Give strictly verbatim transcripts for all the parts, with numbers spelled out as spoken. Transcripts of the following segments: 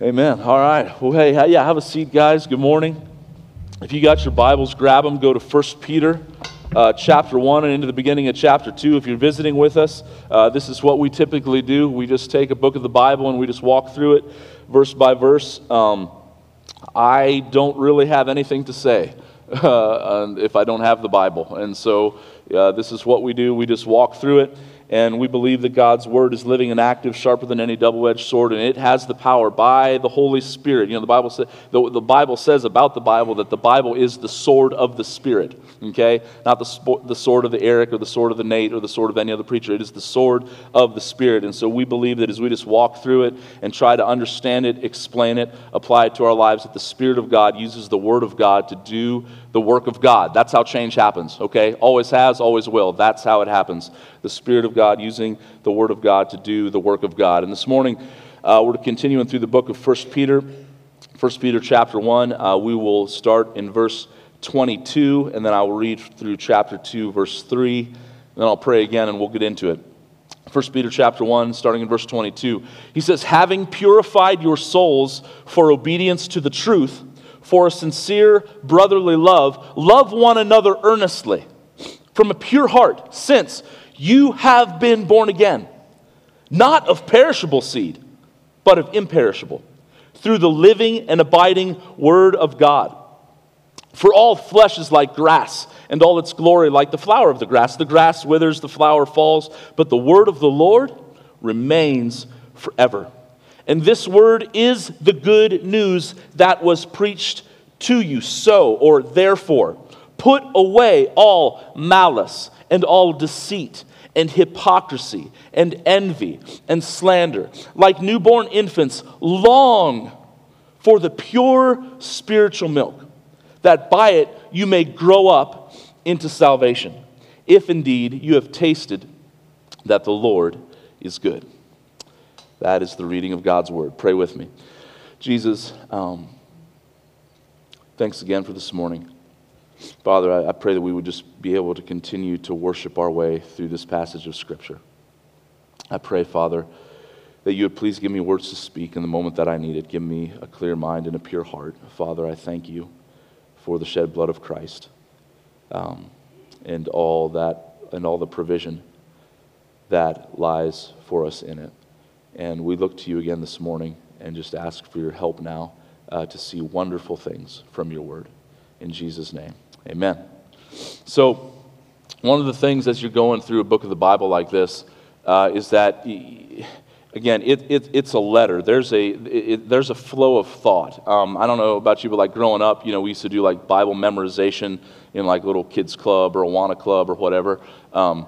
Amen. All right. Well, hey, yeah, have a seat, guys. Good morning. If you got your Bibles, grab them. Go to First Peter uh, chapter one and into the beginning of chapter two. If you're visiting with us, uh, this is what we typically do. We just take a book of the Bible and we just walk through it verse by verse. Um, I don't really have anything to say uh, if I don't have the Bible. And so uh, this is what we do. We just walk through it. And we believe that God's Word is living and active, sharper than any double-edged sword, and it has the power by the Holy Spirit. You know, the Bible, sa- the, the Bible says about the Bible that the Bible is the sword of the Spirit, okay? Not the, sp- the sword of the Eric or the sword of the Nate or the sword of any other preacher. It is the sword of the Spirit. And so we believe that as we just walk through it and try to understand it, explain it, apply it to our lives, that the Spirit of God uses the Word of God to do the work of God. That's how change happens, okay? Always has, always will. That's how it happens. The Spirit of God using the Word of God to do the work of God. And this morning, uh, we're continuing through the book of First Peter, First Peter chapter one. Uh, we will start in verse twenty-two, and then I will read through chapter two, verse three, and then I'll pray again, and we'll get into it. First Peter chapter one, starting in verse twenty-two. He says, "Having purified your souls for obedience to the truth, for a sincere brotherly love, love one another earnestly, from a pure heart, since you have been born again, not of perishable seed, but of imperishable, through the living and abiding Word of God. For all flesh is like grass, and all its glory like the flower of the grass. The grass withers, the flower falls, but the word of the Lord remains forever. And this word is the good news that was preached to you. So, or therefore, put away all malice and all deceit and hypocrisy and envy and slander. Like newborn infants, long for the pure spiritual milk, that by it you may grow up into salvation, if indeed you have tasted that the Lord is good." That is the reading of God's Word. Pray with me. Jesus, um, thanks again for this morning. Father, I, I pray that we would just be able to continue to worship our way through this passage of Scripture. I pray, Father, that you would please give me words to speak in the moment that I need it. Give me a clear mind and a pure heart. Father, I thank you for the shed blood of Christ um, and all that, and all the provision that lies for us in it. And we look to you again this morning and just ask for your help now uh, to see wonderful things from your word. In Jesus' name, amen. So one of the things as you're going through a book of the Bible like this uh, is that, again, it, it, it's a letter. There's a it, there's a flow of thought. Um, I don't know about you, but like growing up, you know, we used to do like Bible memorization in like little kids club or Awana club or whatever. Um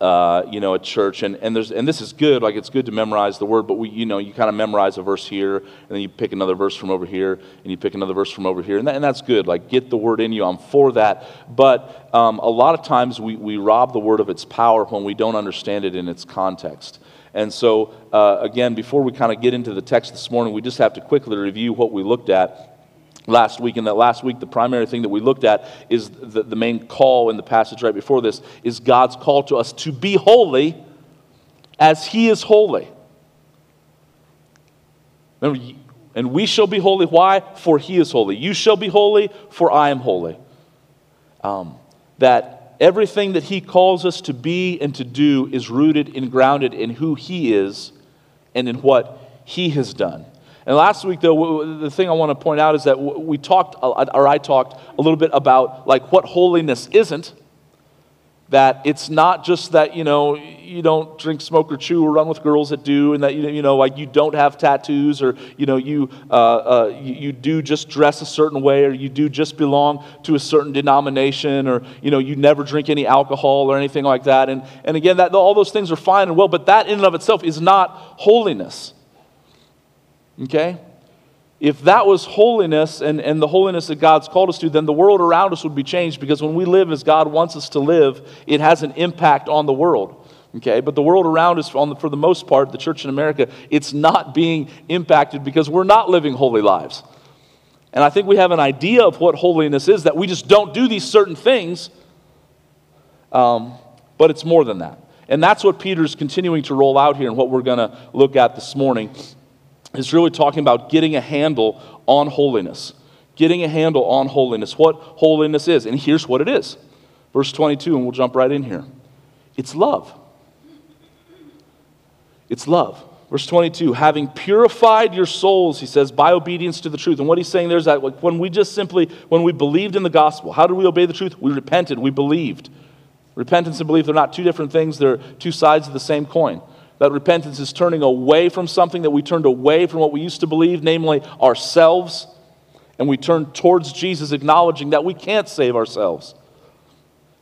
Uh, you know, at church, and, and there's and this is good. Like it's good to memorize the word, but we, you know, you kind of memorize a verse here, and then you pick another verse from over here, and you pick another verse from over here, and that, and that's good. Like get the word in you. I'm for that, but um, a lot of times we we rob the word of its power when we don't understand it in its context. And so, uh, again, before we kind of get into the text this morning, we just have to quickly review what we looked at last week. And that last week, the primary thing that we looked at is the, the main call in the passage right before this is God's call to us to be holy as He is holy. Remember, and we shall be holy. Why? For He is holy. You shall be holy, for I am holy. Um, that everything that He calls us to be and to do is rooted and grounded in who He is and in what He has done. And last week, though, the thing I want to point out is that we talked, or I talked a little bit about like what holiness isn't. That it's not just that, you know, you don't drink, smoke, or chew, or run with girls that do, and that, you know, like you don't have tattoos, or, you know, you uh, uh, you, you do just dress a certain way, or you do just belong to a certain denomination, or, you know, you never drink any alcohol or anything like that. And, and again, that all those things are fine and well, but that in and of itself is not holiness. Okay? If that was holiness and, and the holiness that God's called us to, then the world around us would be changed, because when we live as God wants us to live, it has an impact on the world. Okay? But the world around us, on the, for the most part, the church in America, it's not being impacted because we're not living holy lives. And I think we have an idea of what holiness is, that we just don't do these certain things, um, but it's more than that. And that's what Peter's continuing to roll out here and what we're going to look at this morning. is really talking about getting a handle on holiness. Getting a handle on holiness. What holiness is. And here's what it is. Verse twenty-two, and we'll jump right in here. It's love. It's love. Verse twenty-two, having purified your souls, he says, by obedience to the truth. And what he's saying there is that like, when we just simply, when we believed in the gospel, how did we obey the truth? We repented. We believed. Repentance and belief, they're not two different things. They're two sides of the same coin. That repentance is turning away from something, that we turned away from what we used to believe, namely ourselves. And we turn towards Jesus, acknowledging that we can't save ourselves.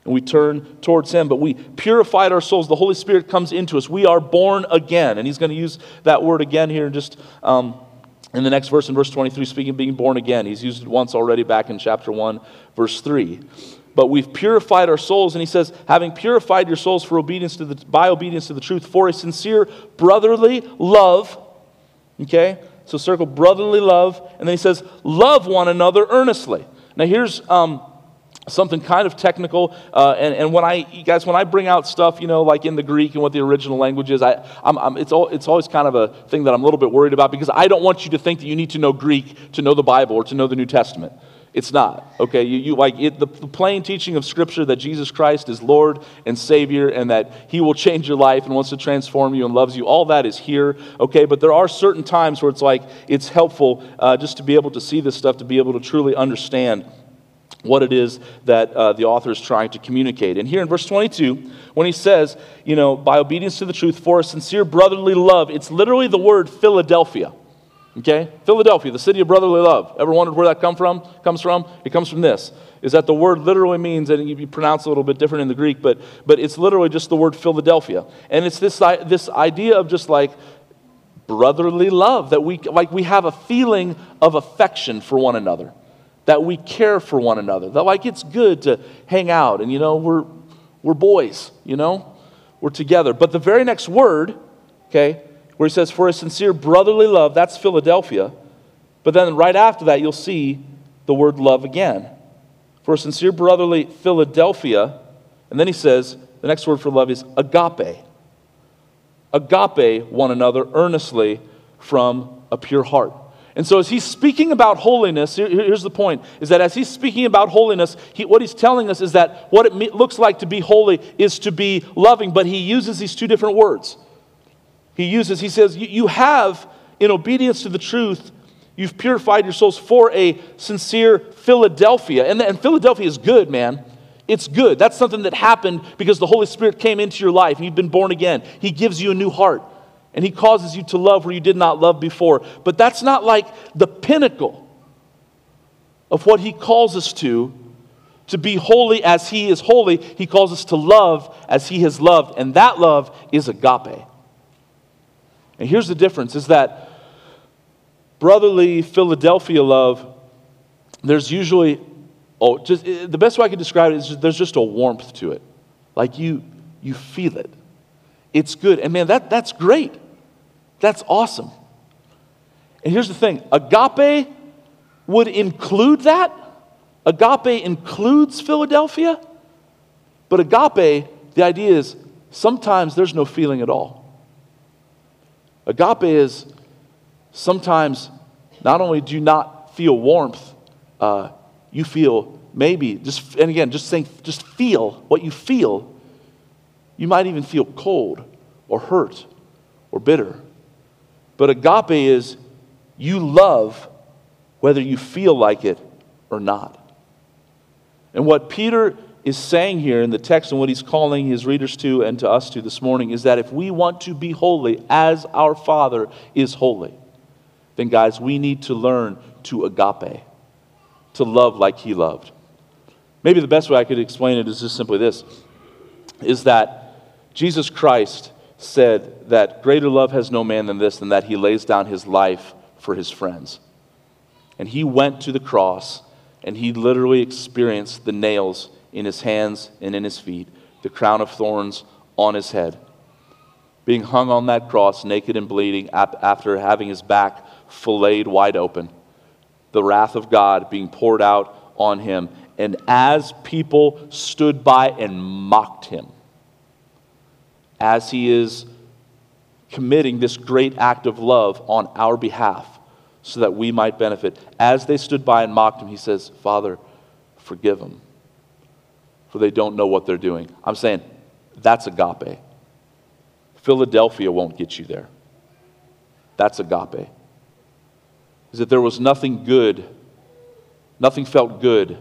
And we turn towards him, but we purified our souls. The Holy Spirit comes into us. We are born again. And he's going to use that word again here in just um, in the next verse, in verse twenty-three, speaking of being born again. He's used it once already back in chapter one, verse three. But we've purified our souls, and he says, having purified your souls for obedience to the, by obedience to the truth, for a sincere brotherly love, okay? So circle brotherly love, and then he says, love one another earnestly. Now here's um, something kind of technical, uh, and, and when I, guys, when I bring out stuff, you know, like in the Greek and what the original language is, I, I'm, I'm, it's, all, it's always kind of a thing that I'm a little bit worried about, because I don't want you to think that you need to know Greek to know the Bible or to know the New Testament. It's not, okay? You, you like it, the plain teaching of Scripture that Jesus Christ is Lord and Savior and that he will change your life and wants to transform you and loves you, all that is here, okay? But there are certain times where it's like it's helpful uh, just to be able to see this stuff, to be able to truly understand what it is that uh, the author is trying to communicate. And here in verse twenty-two, when he says, you know, by obedience to the truth, for a sincere brotherly love, it's literally the word Philadelphia. Okay, Philadelphia, the city of brotherly love. Ever wondered where that come from? Comes from? It comes from this. Is that the word literally means, and you pronounce it a little bit different in the Greek, but but it's literally just the word Philadelphia, and it's this this idea of just like brotherly love, that we like we have a feeling of affection for one another, that we care for one another, that like it's good to hang out, and you know we're we're boys, you know we're together. But the very next word, okay, where he says, for a sincere brotherly love, that's Philadelphia. But then right after that, you'll see the word love again. For a sincere brotherly Philadelphia. And then he says, the next word for love is agape. Agape one another earnestly from a pure heart. And so as he's speaking about holiness, here, here's the point, is that as he's speaking about holiness, he, what he's telling us is that what it me- looks like to be holy is to be loving. But he uses these two different words. He uses, he says, you have, in obedience to the truth, you've purified your souls for a sincere Philadelphia. And, and Philadelphia is good, man. It's good. That's something that happened because the Holy Spirit came into your life. You've been born again. He gives you a new heart. And he causes you to love where you did not love before. But that's not like the pinnacle of what he calls us to, to be holy as he is holy. He calls us to love as he has loved. And that love is agape. And here's the difference, is that brotherly Philadelphia love, there's usually, oh, just the best way I could describe it is just, there's just a warmth to it. Like you you feel it. It's good. And man, that, that's great. That's awesome. And here's the thing, agape would include that. Agape includes Philadelphia. But agape, the idea is sometimes there's no feeling at all. Agape is sometimes not only do you not feel warmth, uh, you feel maybe, just and again, just think, just feel what you feel. You might even feel cold or hurt or bitter. But agape is you love whether you feel like it or not. And what Peter is saying here in the text, and what he's calling his readers to and to us to this morning, is that if we want to be holy as our Father is holy, then guys, we need to learn to agape, to love like he loved. Maybe the best way I could explain it is just simply this, is that Jesus Christ said that greater love has no man than this, than that he lays down his life for his friends. And he went to the cross, and he literally experienced the nails in his hands and in his feet, the crown of thorns on his head, being hung on that cross naked and bleeding after having his back filleted wide open, the wrath of God being poured out on him. And as people stood by and mocked him, as he is committing this great act of love on our behalf so that we might benefit. As they stood by and mocked him, he says, Father, forgive them, for they don't know what they're doing. I'm saying that's agape. Philadelphia won't get you there. That's agape. Is that there was nothing good, nothing felt good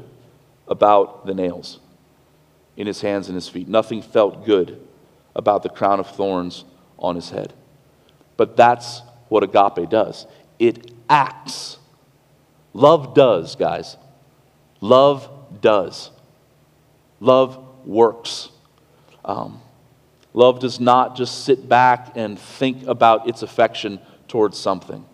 about the nails in his hands and his feet. Nothing felt good about the crown of thorns on his head. But that's what agape does. It acts. Love does, guys. Love does. Love works. Um, love does not just sit back and think about its affection towards something.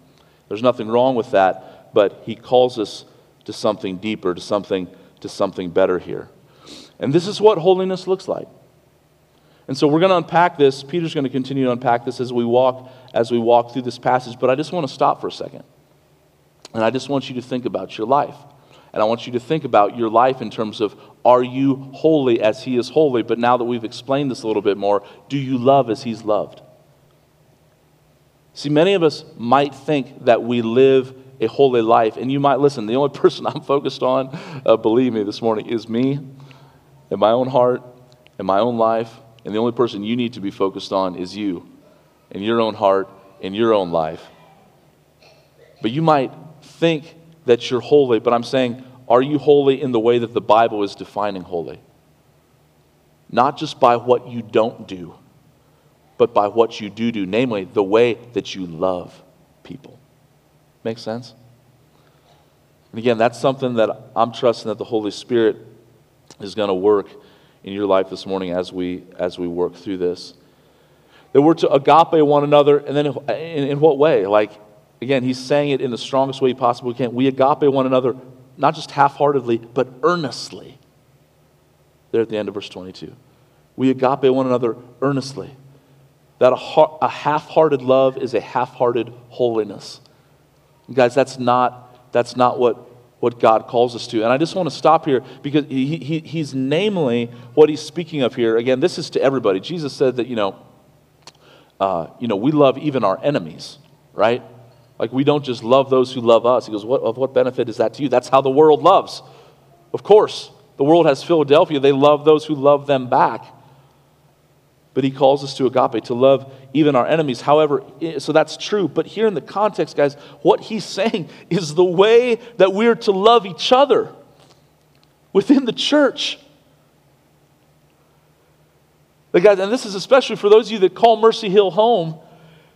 There's nothing wrong with that, but he calls us to something deeper, to something, to something better here. And this is what holiness looks like. And so we're going to unpack this. Peter's going to continue to unpack this as we walk, as we walk through this passage. But I just want to stop for a second. And I just want you to think about your life. And I want you to think about your life in terms of, are you holy as he is holy? But now that we've explained this a little bit more, do you love as he's loved? See, many of us might think that we live a holy life. And you might listen. The only person I'm focused on, uh, believe me, this morning is me and my own heart and my own life. And the only person you need to be focused on is you and your own heart and your own life. But you might think that you're holy, but I'm saying, are you holy in the way that the Bible is defining holy? Not just by what you don't do, but by what you do do, namely the way that you love people. Make sense? And again, that's something that I'm trusting that the Holy Spirit is going to work in your life this morning as we as we work through this. That we're to agape one another, and then in, in what way? Like, again, he's saying it in the strongest way he possibly can. We agape one another, not just half-heartedly, but earnestly. There at the end of verse twenty-two. We agape one another earnestly. That a, heart, a half-hearted love is a half-hearted holiness. And guys, that's not, that's not what... what God calls us to. And I just want to stop here because he, he, he's namely what he's speaking of here. Again, this is to everybody. Jesus said that, you know, uh, you know, we love even our enemies, right? Like we don't just love those who love us. He goes, what, of what benefit is that to you? That's how the world loves. Of course, the world has Philadelphia. They love those who love them back. But he calls us to agape, to love even our enemies. However, so that's true. But here in the context, guys, what he's saying is the way that we're to love each other within the church. The guys, and this is especially for those of you that call Mercy Hill home.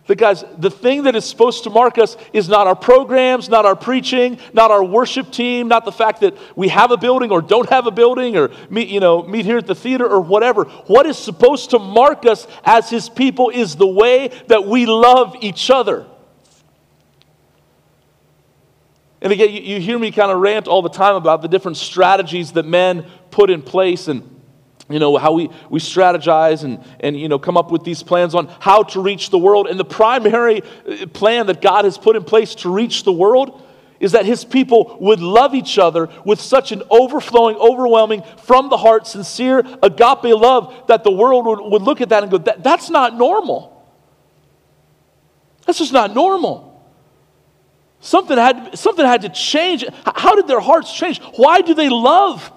The guys, the thing that is supposed to mark us is not our programs, not our preaching, not our worship team, not the fact that we have a building or don't have a building or meet, you know, meet here at the theater or whatever. What is supposed to mark us as his people is the way that we love each other. And again, you, you hear me kind of rant all the time about the different strategies that men put in place and you know, how we, we strategize and, and, you know, come up with these plans on how to reach the world. And the primary plan that God has put in place to reach the world is that his people would love each other with such an overflowing, overwhelming, from the heart, sincere, agape love that the world would, would look at that and go, that, that's not normal. That's just not normal. Something had, something had to change. How did their hearts change? Why do they love?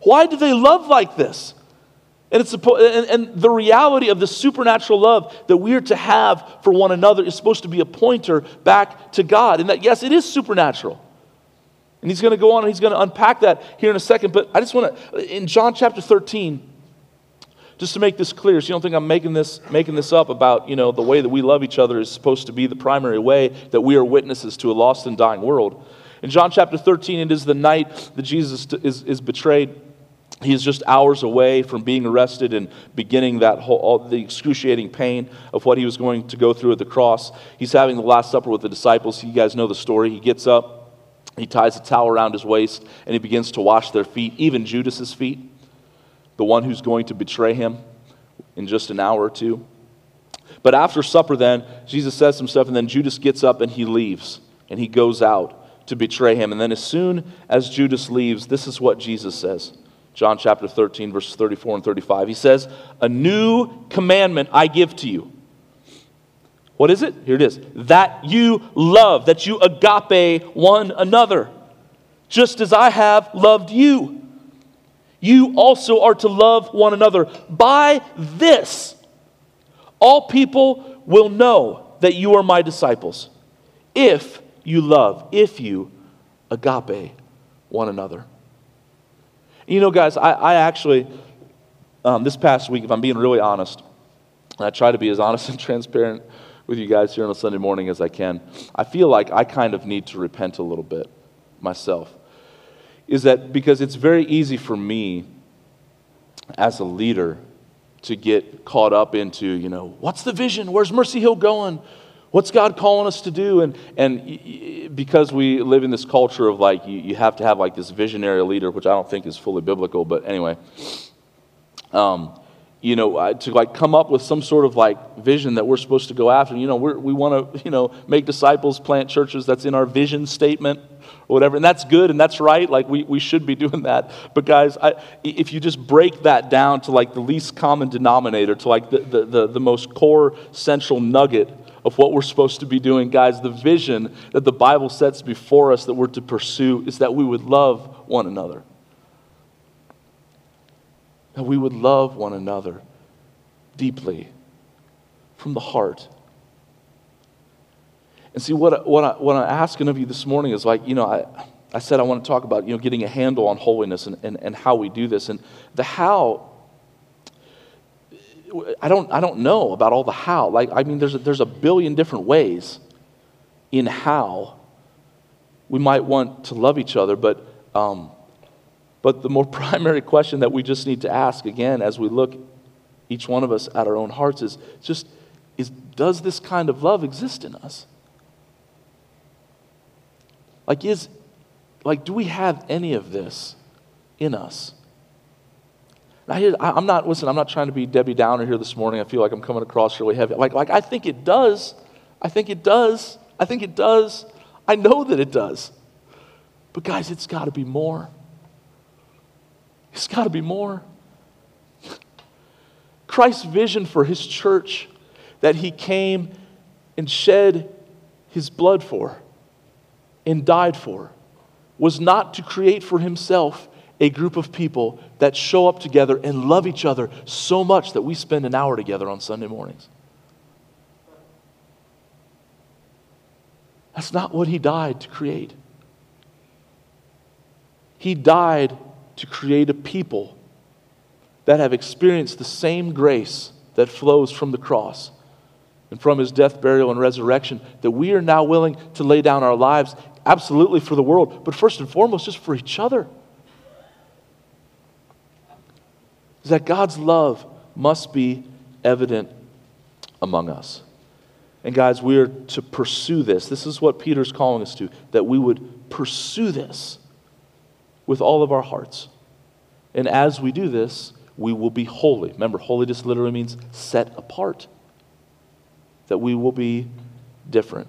Why do they love like this? And, it's, and, and the reality of the supernatural love that we are to have for one another is supposed to be a pointer back to God. And that, yes, it is supernatural. And he's going to go on and he's going to unpack that here in a second. But I just want to, in John chapter thirteen, just to make this clear, so you don't think I'm making this, making this up about, you know, the way that we love each other is supposed to be the primary way that we are witnesses to a lost and dying world. In John chapter thirteen, it is the night that Jesus is, is betrayed. He is just hours away from being arrested and beginning that whole, all the excruciating pain of what he was going to go through at the cross. He's having the Last Supper with the disciples. You guys know the story. He gets up, he ties a towel around his waist, and he begins to wash their feet, even Judas's feet, the one who's going to betray him in just an hour or two. But after supper then, Jesus says some stuff, and then Judas gets up and he leaves, and he goes out to betray him. And then as soon as Judas leaves, this is what Jesus says. John chapter thirteen, verses thirty-four and thirty-five. He says, a new commandment I give to you. What is it? Here it is. That you love, that you agape one another, just as I have loved you. You also are to love one another. By this, all people will know that you are my disciples, if you love, if you agape one another. You know, guys, I, I actually, um, this past week, if I'm being really honest, and I try to be as honest and transparent with you guys here on a Sunday morning as I can, I feel like I kind of need to repent a little bit myself. Is that because it's very easy for me as a leader to get caught up into, you know, what's the vision? Where's Mercy Hill going? What's God calling us to do? And and because we live in this culture of like, you, you have to have like this visionary leader, which I don't think is fully biblical, but anyway, um, you know, to like come up with some sort of like vision that we're supposed to go after. You know, we're, we want to, you know, make disciples, plant churches. That's in our vision statement or whatever. And that's good and that's right. Like we, we should be doing that. But guys, I, if you just break that down to like the least common denominator, to like the, the, the, the most core central nugget of what we're supposed to be doing, guys, the vision that the Bible sets before us that we're to pursue is that we would love one another. That we would love one another deeply from the heart. And see, what, what, I, what I'm asking of you this morning is like, you know, I, I said I want to talk about, you know, getting a handle on holiness and, and, and how we do this. And the how, I don't, I don't know about all the how. Like, I mean, there's a, there's a billion different ways in how we might want to love each other, but... Um, But the more primary question that we just need to ask, again, as we look, each one of us, at our own hearts is just, is does this kind of love exist in us? Like, is, like, do we have any of this in us? I, I'm not, listen, I'm not trying to be Debbie Downer here this morning. I feel like I'm coming across really heavy. Like, like I think it does. I think it does. I think it does. I know that it does. But guys, it's got to be more. It's got to be more. Christ's vision for his church that he came and shed his blood for and died for was not to create for himself a group of people that show up together and love each other so much that we spend an hour together on Sunday mornings. That's not what he died to create. He died to create a people that have experienced the same grace that flows from the cross and from his death, burial, and resurrection, that we are now willing to lay down our lives absolutely for the world, but first and foremost just for each other. Is that God's love must be evident among us. And guys, we are to pursue this. This is what Peter's calling us to, that we would pursue this with all of our hearts. And as we do this, we will be holy. Remember, holiness literally means set apart. That we will be different.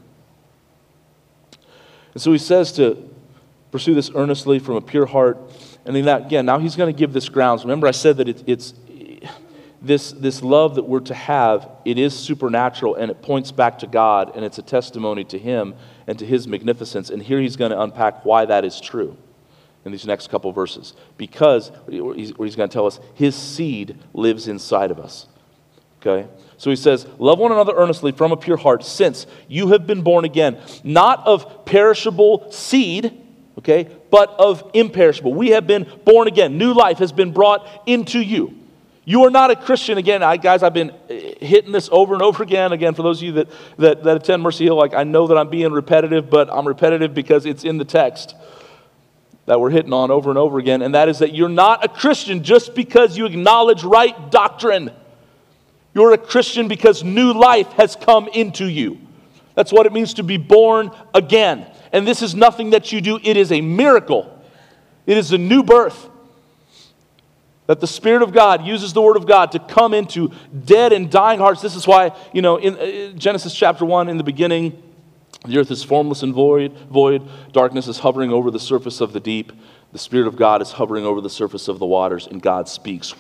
And so he says to pursue this earnestly from a pure heart. And then that, again, now he's going to give this grounds. Remember I said that it, it's this, this love that we're to have, it is supernatural and it points back to God and it's a testimony to him and to his magnificence. And here he's going to unpack why that is true in these next couple verses, because he's, he's going to tell us his seed lives inside of us, okay? So he says, love one another earnestly from a pure heart, since you have been born again, not of perishable seed, okay, but of imperishable. We have been born again. New life has been brought into you. You are not a Christian. Again, I, guys, I've been hitting this over and over again. Again, for those of you that, that, that attend Mercy Hill, like I know that I'm being repetitive, but I'm repetitive because it's in the text that we're hitting on over and over again, and that is that you're not a Christian just because you acknowledge right doctrine. You're a Christian because new life has come into you. That's what it means to be born again. And this is nothing that you do. It is a miracle. It is a new birth that the Spirit of God uses the Word of God to come into dead and dying hearts. This is why, you know, in Genesis chapter one, in the beginning, the earth is formless and void. void. Darkness is hovering over the surface of the deep. The Spirit of God is hovering over the surface of the waters, and God speaks.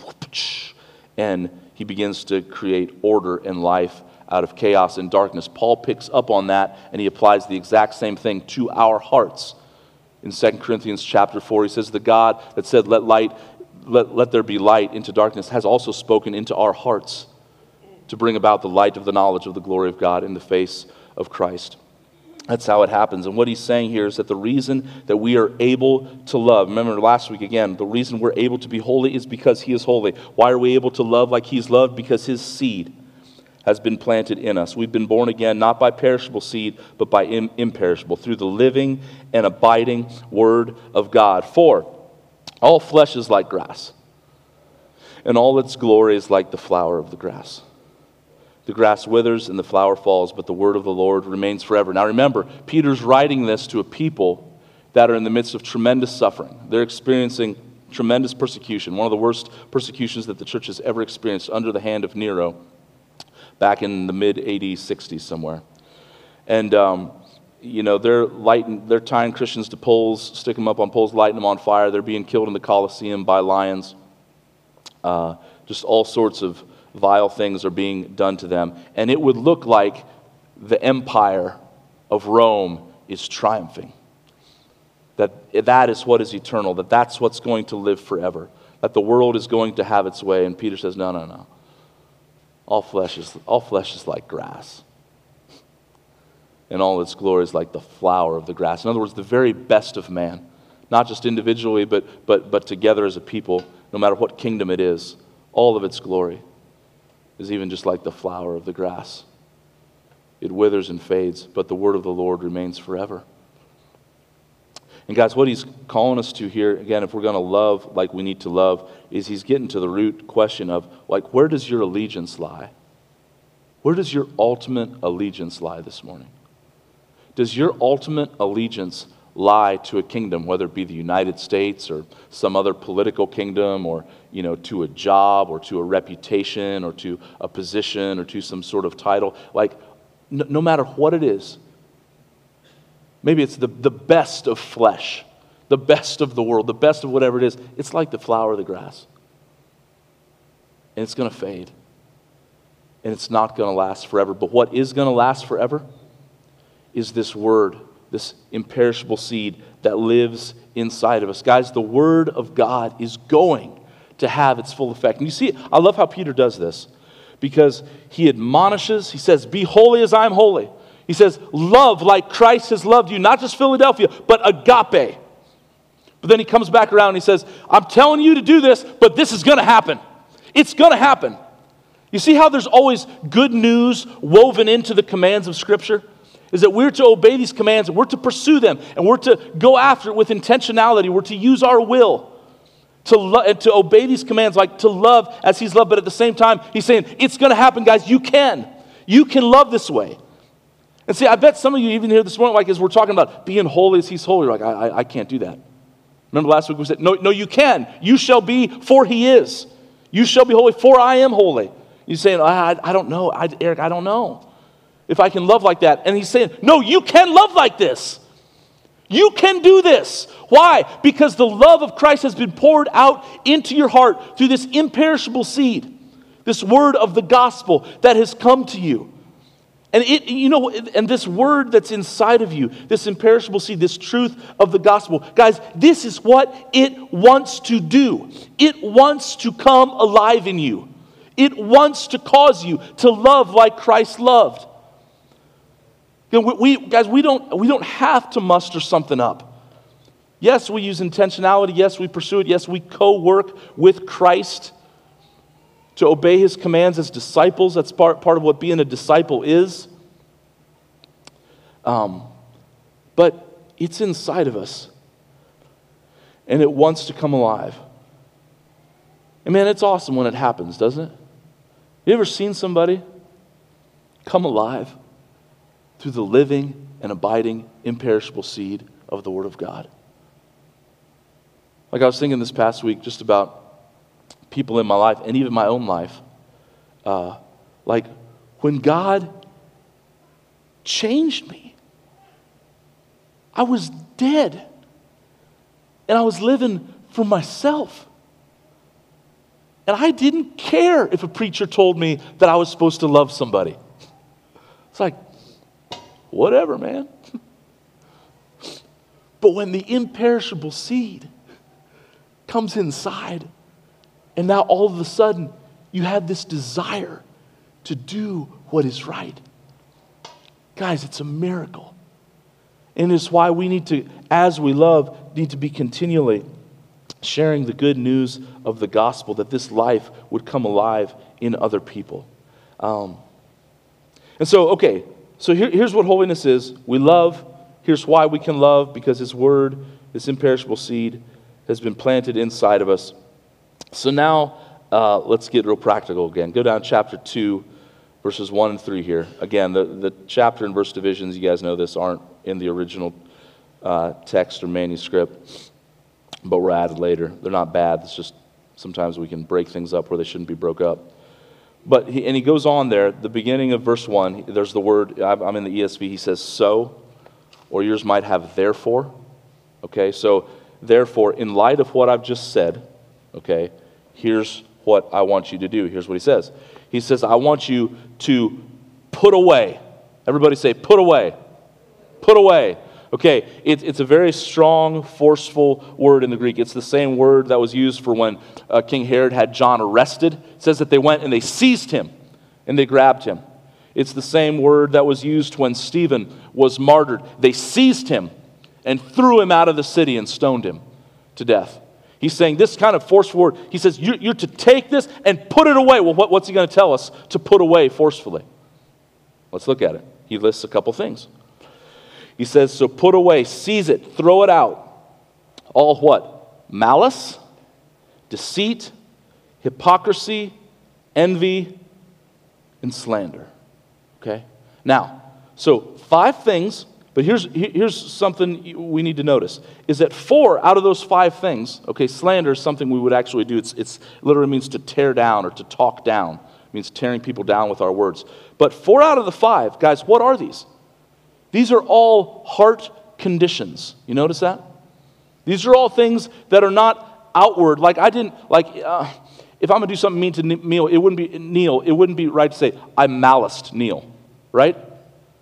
And he begins to create order and life out of chaos and darkness. Paul picks up on that, and he applies the exact same thing to our hearts. In Second Corinthians chapter four, he says, the God that said, let light, let, let there be light into darkness, has also spoken into our hearts to bring about the light of the knowledge of the glory of God in the face of Christ. That's how it happens. And what he's saying here is that the reason that we are able to love, remember last week again, the reason we're able to be holy is because he is holy. Why are we able to love like he's loved? Because his seed has been planted in us. We've been born again, not by perishable seed, but by im- imperishable, through the living and abiding word of God. For all flesh is like grass, and all its glory is like the flower of the grass. The grass withers and the flower falls, but the word of the Lord remains forever. Now remember, Peter's writing this to a people that are in the midst of tremendous suffering. They're experiencing tremendous persecution, one of the worst persecutions that the church has ever experienced, under the hand of Nero, back in the mid A D sixties somewhere. And, um, you know, they're lighting, they're tying Christians to poles, stick them up on poles, lighting them on fire. They're being killed in the Colosseum by lions. Uh, just all sorts of vile things are being done to them. And it would look like the empire of Rome is triumphing. That that is what is eternal, that that's what's going to live forever, that the world is going to have its way. And Peter says, no, no, no. All flesh is, all flesh is like grass, and all its glory is like the flower of the grass. In other words, the very best of man, not just individually, but, but, but together as a people, no matter what kingdom it is, all of its glory is even just like the flower of the grass. It withers and fades, but the word of the Lord remains forever. And guys, what he's calling us to here, again, if we're going to love like we need to love, is he's getting to the root question of, like, where does your allegiance lie? Where does your ultimate allegiance lie this morning? Does your ultimate allegiance lie to a kingdom, whether it be the United States or some other political kingdom, or, you know, to a job, or to a reputation, or to a position, or to some sort of title? Like, no, no matter what it is, maybe it's the, the best of flesh, the best of the world, the best of whatever it is, it's like the flower of the grass. And it's going to fade. And it's not going to last forever. But what is going to last forever is this word, this imperishable seed that lives inside of us. Guys, the word of God is going to have its full effect. And you see, I love how Peter does this, because he admonishes, he says, be holy as I am holy. He says, love like Christ has loved you, not just Philadelphia, but agape. But then he comes back around and he says, I'm telling you to do this, but this is going to happen. It's going to happen. You see how there's always good news woven into the commands of Scripture? Is that we're to obey these commands, and we're to pursue them, and we're to go after it with intentionality. We're to use our will to, lo- to obey these commands, like to love as he's loved. But at the same time, he's saying, it's going to happen, guys. You can. You can love this way. And see, I bet some of you even here this morning, like as we're talking about being holy as he's holy, you're like, I, I, I can't do that. Remember last week we said, no, no, you can. You shall be, for he is. You shall be holy, for I am holy. You're saying, I, I don't know, I, Eric, I don't know if I can love like that. And he's saying, no, you can love like this. You can do this. Why? Because the love of Christ has been poured out into your heart through this imperishable seed, this word of the gospel that has come to you. And it, you know, and this word that's inside of you, this imperishable seed, this truth of the gospel, guys, this is what it wants to do. It wants to come alive in you. It wants to cause you to love like Christ loved. You know, we, we guys, we don't we don't have to muster something up. Yes, we use intentionality. Yes, we pursue it. Yes, we co-work with Christ to obey his commands as disciples. That's part, part of what being a disciple is. Um, but it's inside of us, and it wants to come alive. And man, it's awesome when it happens, doesn't it? You ever seen somebody come alive through the living and abiding, imperishable seed of the Word of God? Like I was thinking this past week just about people in my life, and even my own life, uh, like when God changed me, I was dead, and I was living for myself, and I didn't care if a preacher told me that I was supposed to love somebody. It's like, whatever, man. But when the imperishable seed comes inside, and now all of a sudden you have this desire to do what is right. Guys, it's a miracle. And it's why we need to, as we love, need to be continually sharing the good news of the gospel, that this life would come alive in other people. Um, and so, okay, so here, here's what holiness is. We love. Here's why we can love, because His Word, this imperishable seed, has been planted inside of us. So now, uh, let's get real practical again. Go down to chapter two, verses one and three here. Again, the, the chapter and verse divisions, you guys know this, aren't in the original uh, text or manuscript, but were added later. They're not bad. It's just sometimes we can break things up where they shouldn't be broke up. But he, and he goes on there, the beginning of verse one, there's the word, I'm in the E S V, he says, so, or yours might have therefore. Okay, so therefore, in light of what I've just said, okay, here's what I want you to do. Here's what he says. He says, I want you to put away. Everybody say, put away. Put away. Okay, it, it's a very strong, forceful word in the Greek. It's the same word that was used for when uh, King Herod had John arrested. It says that they went and they seized him and they grabbed him. It's the same word that was used when Stephen was martyred. They seized him and threw him out of the city and stoned him to death. He's saying this kind of forceful word. He says, you're, you're to take this and put it away. Well, what, what's he going to tell us to put away forcefully? Let's look at it. He lists a couple things. He says, so put away, seize it, throw it out. All what? Malice, deceit, hypocrisy, envy, and slander. Okay? Now, so five things. But here's, here's something we need to notice, is that four out of those five things, okay, slander is something we would actually do. It's, it's literally means to tear down or to talk down. It means tearing people down with our words. But four out of the five, guys, what are these? These are all heart conditions. You notice that? These are all things that are not outward. Like I didn't, like uh, if I'm going to do something mean to Neil, it wouldn't be Neil. It wouldn't be right to say, I maliced Neil, right?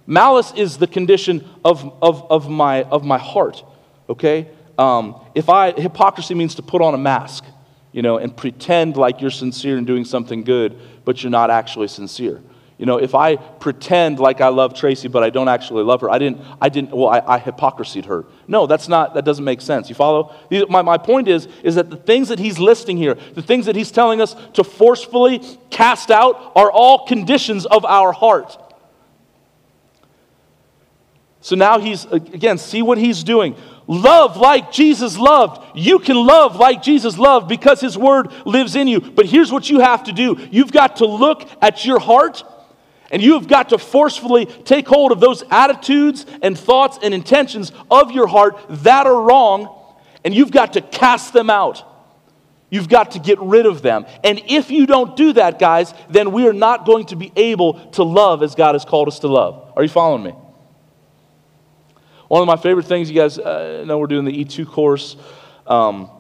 Malice is the condition of, of, of, my, of my heart, okay? Um, if I, hypocrisy means to put on a mask, you know, and pretend like you're sincere and doing something good, but you're not actually sincere. You know, if I pretend like I love Tracy, but I don't actually love her, I didn't, I didn't, well, I, I hypocrisied her. No, that's not, that doesn't make sense. You follow? My, my point is, is that the things that he's listing here, the things that he's telling us to forcefully cast out are all conditions of our heart. So now he's, again, see what he's doing. Love like Jesus loved. You can love like Jesus loved because His Word lives in you. But here's what you have to do. You've got to look at your heart, and you've got to forcefully take hold of those attitudes and thoughts and intentions of your heart that are wrong, and you've got to cast them out. You've got to get rid of them. And if you don't do that, guys, then we are not going to be able to love as God has called us to love. Are you following me? One of my favorite things, you guys uh, know we're doing the E two course. Um,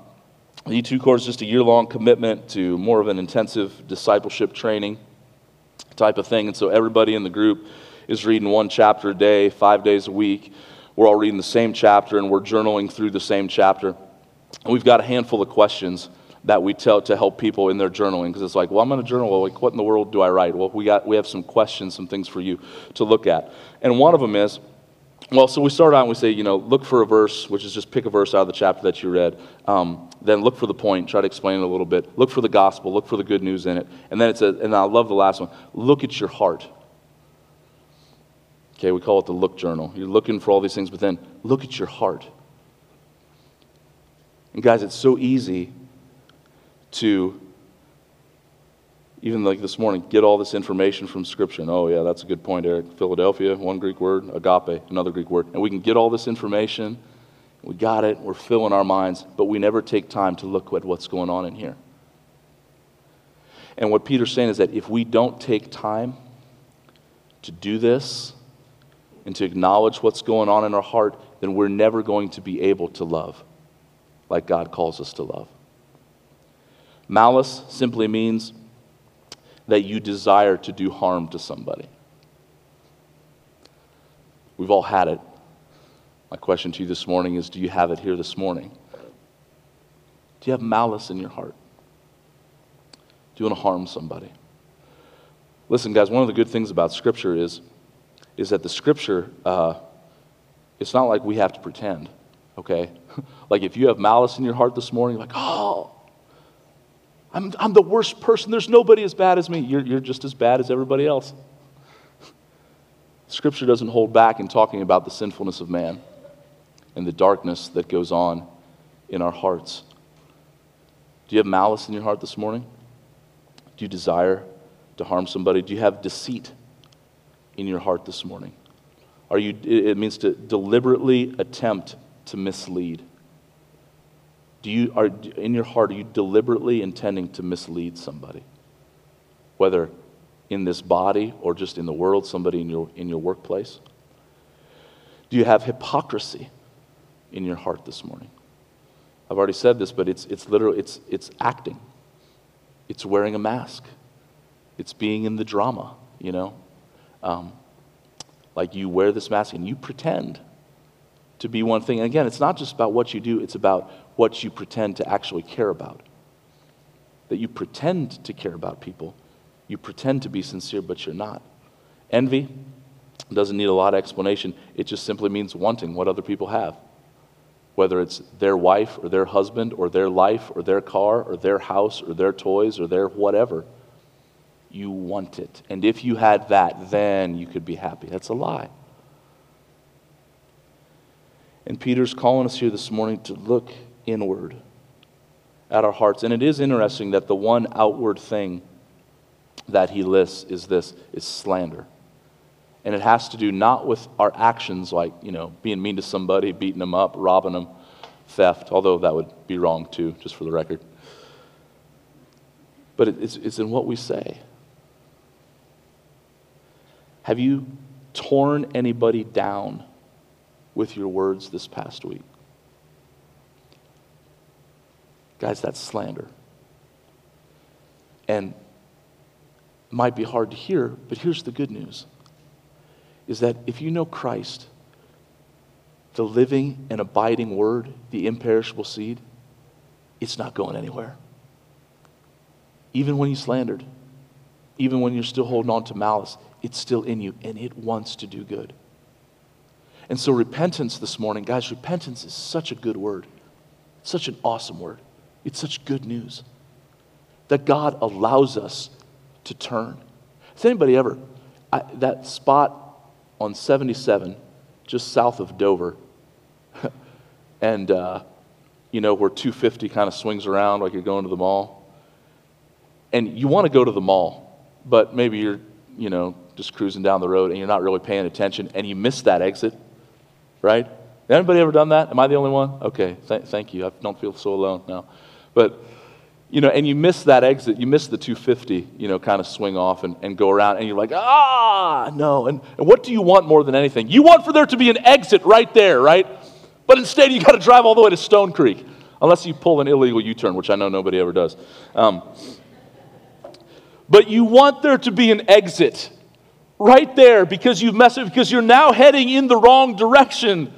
the E two course is just a year-long commitment to more of an intensive discipleship training type of thing. And so everybody in the group is reading one chapter a day, five days a week. We're all reading the same chapter, and we're journaling through the same chapter. And we've got a handful of questions that we tell to help people in their journaling, because it's like, well, I'm going to journal. Well, like, what in the world do I write? Well, we got we have some questions, some things for you to look at. And one of them is, well, so we start out and we say, you know, look for a verse, which is just pick a verse out of the chapter that you read. Um, then look for the point, try to explain it a little bit. Look for the gospel, look for the good news in it. And then it says, and I love the last one, look at your heart. Okay, we call it the look journal. You're looking for all these things, but then look at your heart. And guys, it's so easy to, even like this morning, get all this information from Scripture. And, oh, yeah, that's a good point, Eric. Philadelphia, one Greek word, agape, another Greek word. And we can get all this information. We got it. We're filling our minds. But we never take time to look at what's going on in here. And what Peter's saying is that if we don't take time to do this and to acknowledge what's going on in our heart, then we're never going to be able to love like God calls us to love. Malice simply means that you desire to do harm to somebody. We've all had it. My question to you this morning is, do you have it here this morning? Do you have malice in your heart? Do you want to harm somebody? Listen, guys, one of the good things about Scripture is, is that the Scripture, uh, it's not like we have to pretend, okay? Like if you have malice in your heart this morning, like, oh, I'm, I'm the worst person. There's nobody as bad as me. You're, you're just as bad as everybody else. Scripture doesn't hold back in talking about the sinfulness of man and the darkness that goes on in our hearts. Do you have malice in your heart this morning? Do you desire to harm somebody? Do you have deceit in your heart this morning? Are you? It means to deliberately attempt to mislead. Do you are in your heart? Are you deliberately intending to mislead somebody? Whether in this body or just in the world, somebody in your in your workplace. Do you have hypocrisy in your heart this morning? I've already said this, but it's it's literally it's it's acting. It's wearing a mask. It's being in the drama, you know, um, like you wear this mask and you pretend to be one thing. And again, it's not just about what you do; it's about what you pretend to actually care about. That you pretend to care about people. You pretend to be sincere, but you're not. Envy doesn't need a lot of explanation. It just simply means wanting what other people have. Whether it's their wife or their husband or their life or their car or their house or their toys or their whatever, you want it. And if you had that, then you could be happy. That's a lie. And Peter's calling us here this morning to look inward at our hearts. And it is interesting that the one outward thing that he lists is this, is slander. And it has to do not with our actions like, you know, being mean to somebody, beating them up, robbing them, theft, although that would be wrong too, just for the record. But it's, it's in what we say. Have you torn anybody down with your words this past week? Guys, that's slander. And it might be hard to hear, but here's the good news, is that if you know Christ, the living and abiding Word, the imperishable seed, it's not going anywhere. Even when you slandered, even when you're still holding on to malice, it's still in you, and it wants to do good. And so repentance this morning, guys, repentance is such a good word, such an awesome word. It's such good news that God allows us to turn. Has anybody ever, I, that spot on seventy-seven, just south of Dover, and uh, you know where two fifty kind of swings around like you're going to the mall, and you want to go to the mall, but maybe you're, you know, just cruising down the road and you're not really paying attention, and you miss that exit, right? Anybody ever done that? Am I the only one? Okay, th- thank you. I don't feel so alone now, but. You know, and you miss that exit, you miss the two fifty, you know, kind of swing off and, and go around, and you're like, ah, no. And, and what do you want more than anything? You want for there to be an exit right there, right? But instead, you got to drive all the way to Stone Creek, unless you pull an illegal U-turn, which I know nobody ever does. Um, but you want there to be an exit right there because you've messed it, because you're now heading in the wrong direction.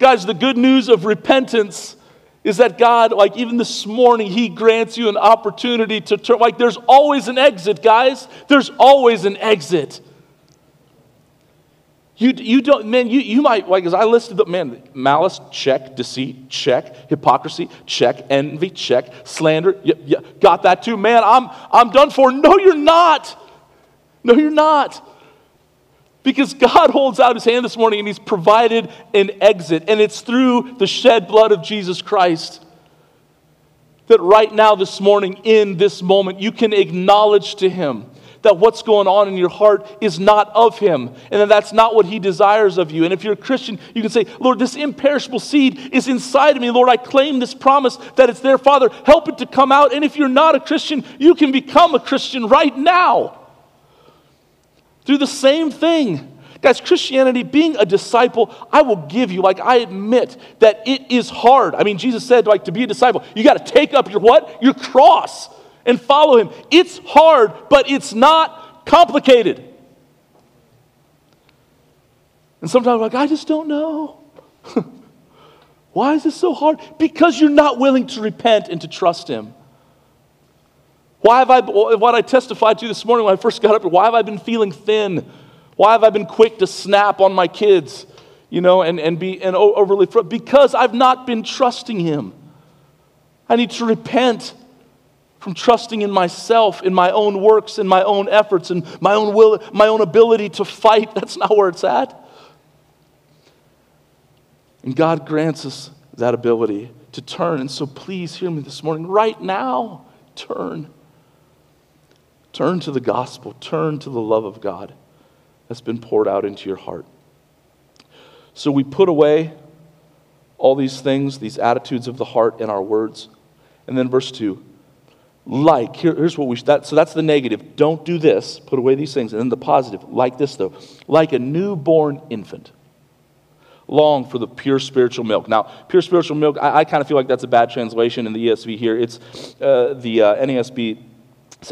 Guys, the good news of repentance is that God, like even this morning, He grants you an opportunity to turn. Like there's always an exit, guys. There's always an exit. You you don't, man, you, you might, like as I listed, up, man, malice, check, deceit, check, hypocrisy, check, envy, check, slander, yeah, yeah, got that too. Man, I'm, I'm done for. No, you're not. No, you're not. Because God holds out His hand this morning and He's provided an exit. And it's through the shed blood of Jesus Christ that right now, this morning, in this moment, you can acknowledge to Him that what's going on in your heart is not of Him. And that that's not what He desires of you. And if you're a Christian, you can say, Lord, this imperishable seed is inside of me. Lord, I claim this promise that it's there. Father, help it to come out. And if you're not a Christian, you can become a Christian right now. Through the same thing. Guys, Christianity, being a disciple, I will give you, like I admit that it is hard. I mean, Jesus said, like, to be a disciple, you got to take up your what? Your cross and follow Him. It's hard, but it's not complicated. And sometimes we're like, I just don't know. Why is this so hard? Because you're not willing to repent and to trust him. Why have I, what I testified to this morning when I first got up, why have I been feeling thin? Why have I been quick to snap on my kids, you know, and, and be and overly, because I've not been trusting him. I need to repent from trusting in myself, in my own works, in my own efforts, and my own will, my own ability to fight. That's not where it's at. And God grants us that ability to turn. And so please hear me this morning. Right now, turn. Turn to the gospel. Turn to the love of God that's been poured out into your heart. So we put away all these things, these attitudes of the heart in our words. And then verse two. Like, here, here's what we, that, so that's the negative. Don't do this, put away these things. And then the positive, like this though. Like a newborn infant, long for the pure spiritual milk. Now, pure spiritual milk, I, I kind of feel like that's a bad translation in the E S V here. It's uh, the uh, N A S B,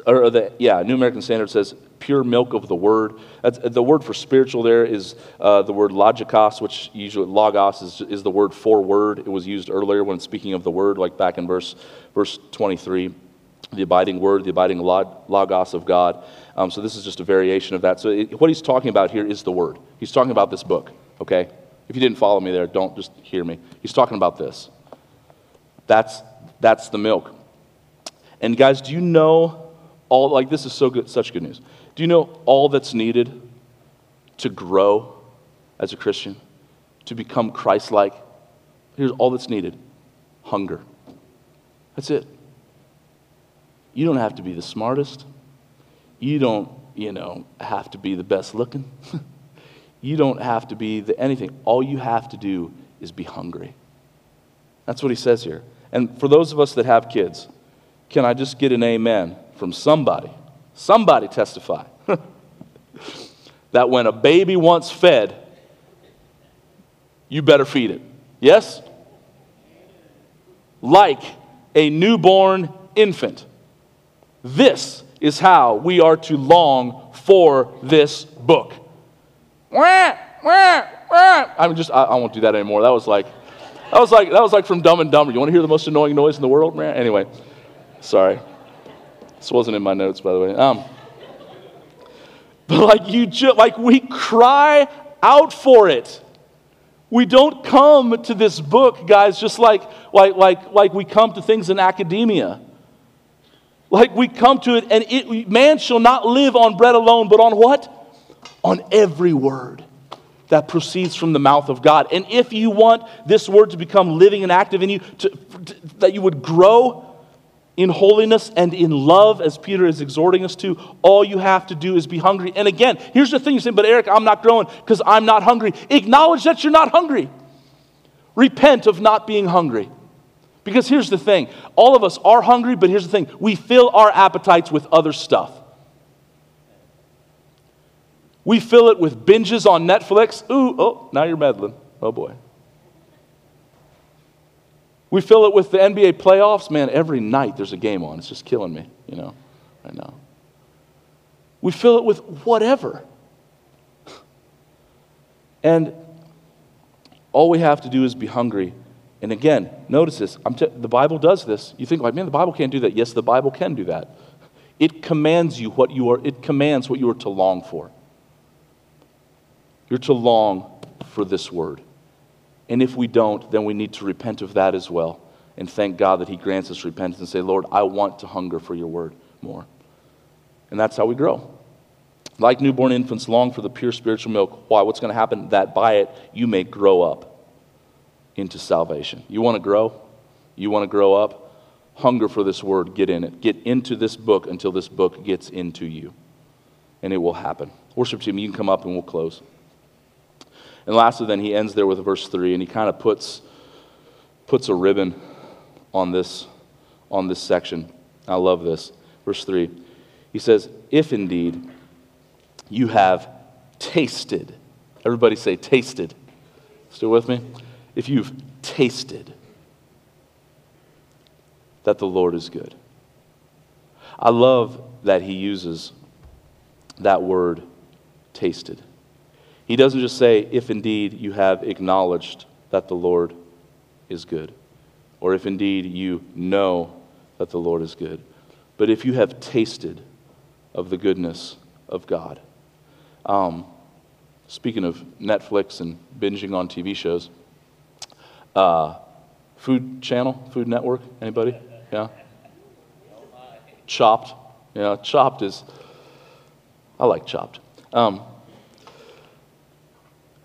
or the, yeah, New American Standard says pure milk of the word. That's, the word for spiritual there is uh, the word logikos, which usually logos is, is the word for word. It was used earlier when speaking of the word, like back in verse verse twenty-three. The abiding word, the abiding logos of God. Um, so this is just a variation of that. So it, what he's talking about here is the word. He's talking about this book, okay? If you didn't follow me there, don't just hear me. He's talking about this. That's, that's the milk. And guys, do you know all, like this is so good, such good news. Do you know all that's needed to grow as a Christian, to become Christ-like? Here's all that's needed. Hunger. That's it. You don't have to be the smartest. You don't, you know, have to be the best looking. You don't have to be the anything. All you have to do is be hungry. That's what he says here. And for those of us that have kids, can I just get an amen from somebody? Somebody testify that when a baby once fed, you better feed it. Yes? Like a newborn infant. This is how we are to long for this book. I'm just, I, I won't do that anymore. That was like, that was like, that was like from Dumb and Dumber. You want to hear the most annoying noise in the world? Anyway, sorry. This wasn't in my notes, by the way. Um, but like you, ju- like we cry out for it. We don't come to this book, guys, just like, like, like, like we come to things in academia. Like we come to it, and it, man shall not live on bread alone, but on what? On every word that proceeds from the mouth of God. And if you want this word to become living and active in you, to, to, that you would grow in holiness and in love, as Peter is exhorting us to, all you have to do is be hungry. And again, here's the thing you say, but Eric, I'm not growing because I'm not hungry. Acknowledge that you're not hungry. Repent of not being hungry. Because here's the thing, all of us are hungry, but here's the thing, we fill our appetites with other stuff. We fill it with binges on Netflix. Ooh, oh, now you're meddling. Oh boy. We fill it with the N B A playoffs. Man, every night there's a game on. It's just killing me, you know, right now. We fill it with whatever. And all we have to do is be hungry. And again, notice this. I'm t- the Bible does this. You think like, man, the Bible can't do that. Yes, the Bible can do that. It commands you what you are. It commands what you are to long for. You're to long for this word. And if we don't, then we need to repent of that as well, and thank God that He grants us repentance and say, Lord, I want to hunger for Your word more. And that's how we grow. Like newborn infants, long for the pure spiritual milk. Why? What's going to happen? That by it you may grow up into salvation. You want to grow? You want to grow up? Hunger for this word. Get in it. Get into this book until this book gets into you. And it will happen. Worship team, you can come up and we'll close. And lastly, then he ends there with verse three, and he kind of puts puts a ribbon on this on this section. I love this. Verse three. He says, if indeed you have tasted. Everybody say tasted. Still with me? If you've tasted that the Lord is good. I love that he uses that word tasted. He doesn't just say, if indeed you have acknowledged that the Lord is good, or if indeed you know that the Lord is good, but if you have tasted of the goodness of God. Um, speaking of Netflix and binging on T V shows, uh, Food Channel, Food Network, anybody? Yeah? Chopped. Yeah, Chopped is, I like Chopped. Um,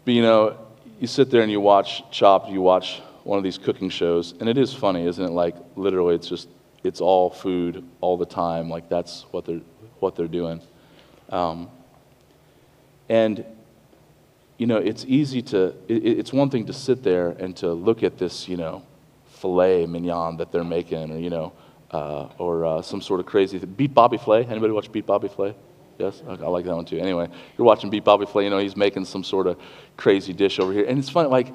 but you know, you sit there and you watch Chopped, you watch one of these cooking shows, and it is funny, isn't it? Like, literally, it's just, it's all food all the time. Like, that's what they're, what they're doing. Um, and, you know, it's easy to, it, it's one thing to sit there and to look at this, you know, filet mignon that they're making, or, you know, uh, or uh, some sort of crazy thing. Beat Bobby Flay. Anybody watch Beat Bobby Flay? Yes? I like that one too. Anyway, you're watching Beat Bobby Flay, you know, he's making some sort of crazy dish over here. And it's funny, like,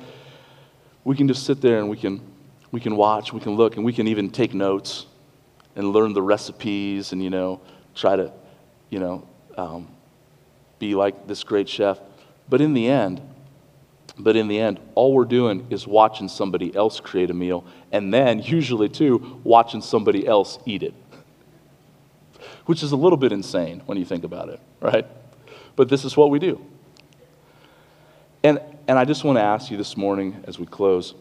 we can just sit there and we can, we can watch, we can look, and we can even take notes and learn the recipes and, you know, try to, you know, um, be like this great chef. But in the end, but in the end, all we're doing is watching somebody else create a meal, and then usually too, watching somebody else eat it, which is a little bit insane when you think about it, right? But this is what we do. And, and I just want to ask you this morning as we close,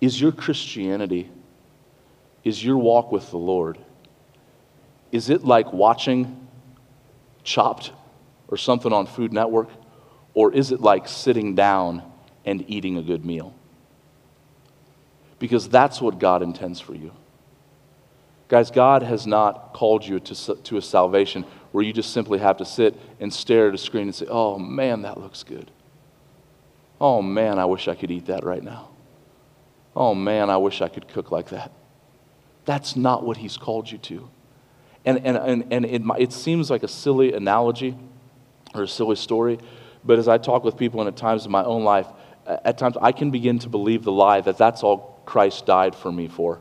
is your Christianity, is your walk with the Lord, is it like watching Chopped or something on Food Network, or is it like sitting down and eating a good meal? Because that's what God intends for you. Guys, God has not called you to, to a salvation where you just simply have to sit and stare at a screen and say, oh man, that looks good. Oh man, I wish I could eat that right now. Oh man, I wish I could cook like that. That's not what he's called you to. And, and, and, and it, it seems like a silly analogy or a silly story, but as I talk with people and at times in my own life, at times I can begin to believe the lie that that's all Christ died for me for,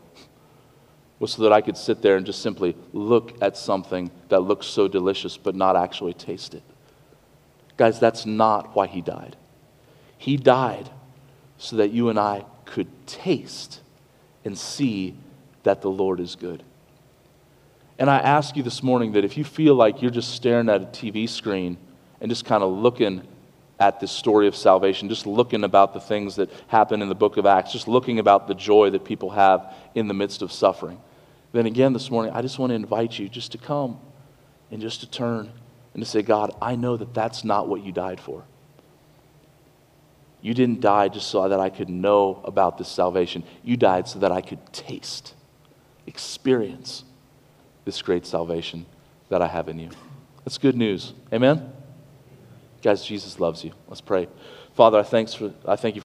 was so that I could sit there and just simply look at something that looks so delicious but not actually taste it. Guys, that's not why he died. He died so that you and I could taste and see that the Lord is good. And I ask you this morning that if you feel like you're just staring at a T V screen and just kind of looking at this story of salvation, just looking about the things that happen in the book of Acts, just looking about the joy that people have in the midst of suffering, then again this morning, I just want to invite you just to come and just to turn and to say, God, I know that that's not what you died for. You didn't die just so that I could know about this salvation. You died so that I could taste, experience this great salvation that I have in you. That's good news. Amen? Guys, Jesus loves you. Let's pray. Father, I, thanks for, I thank you.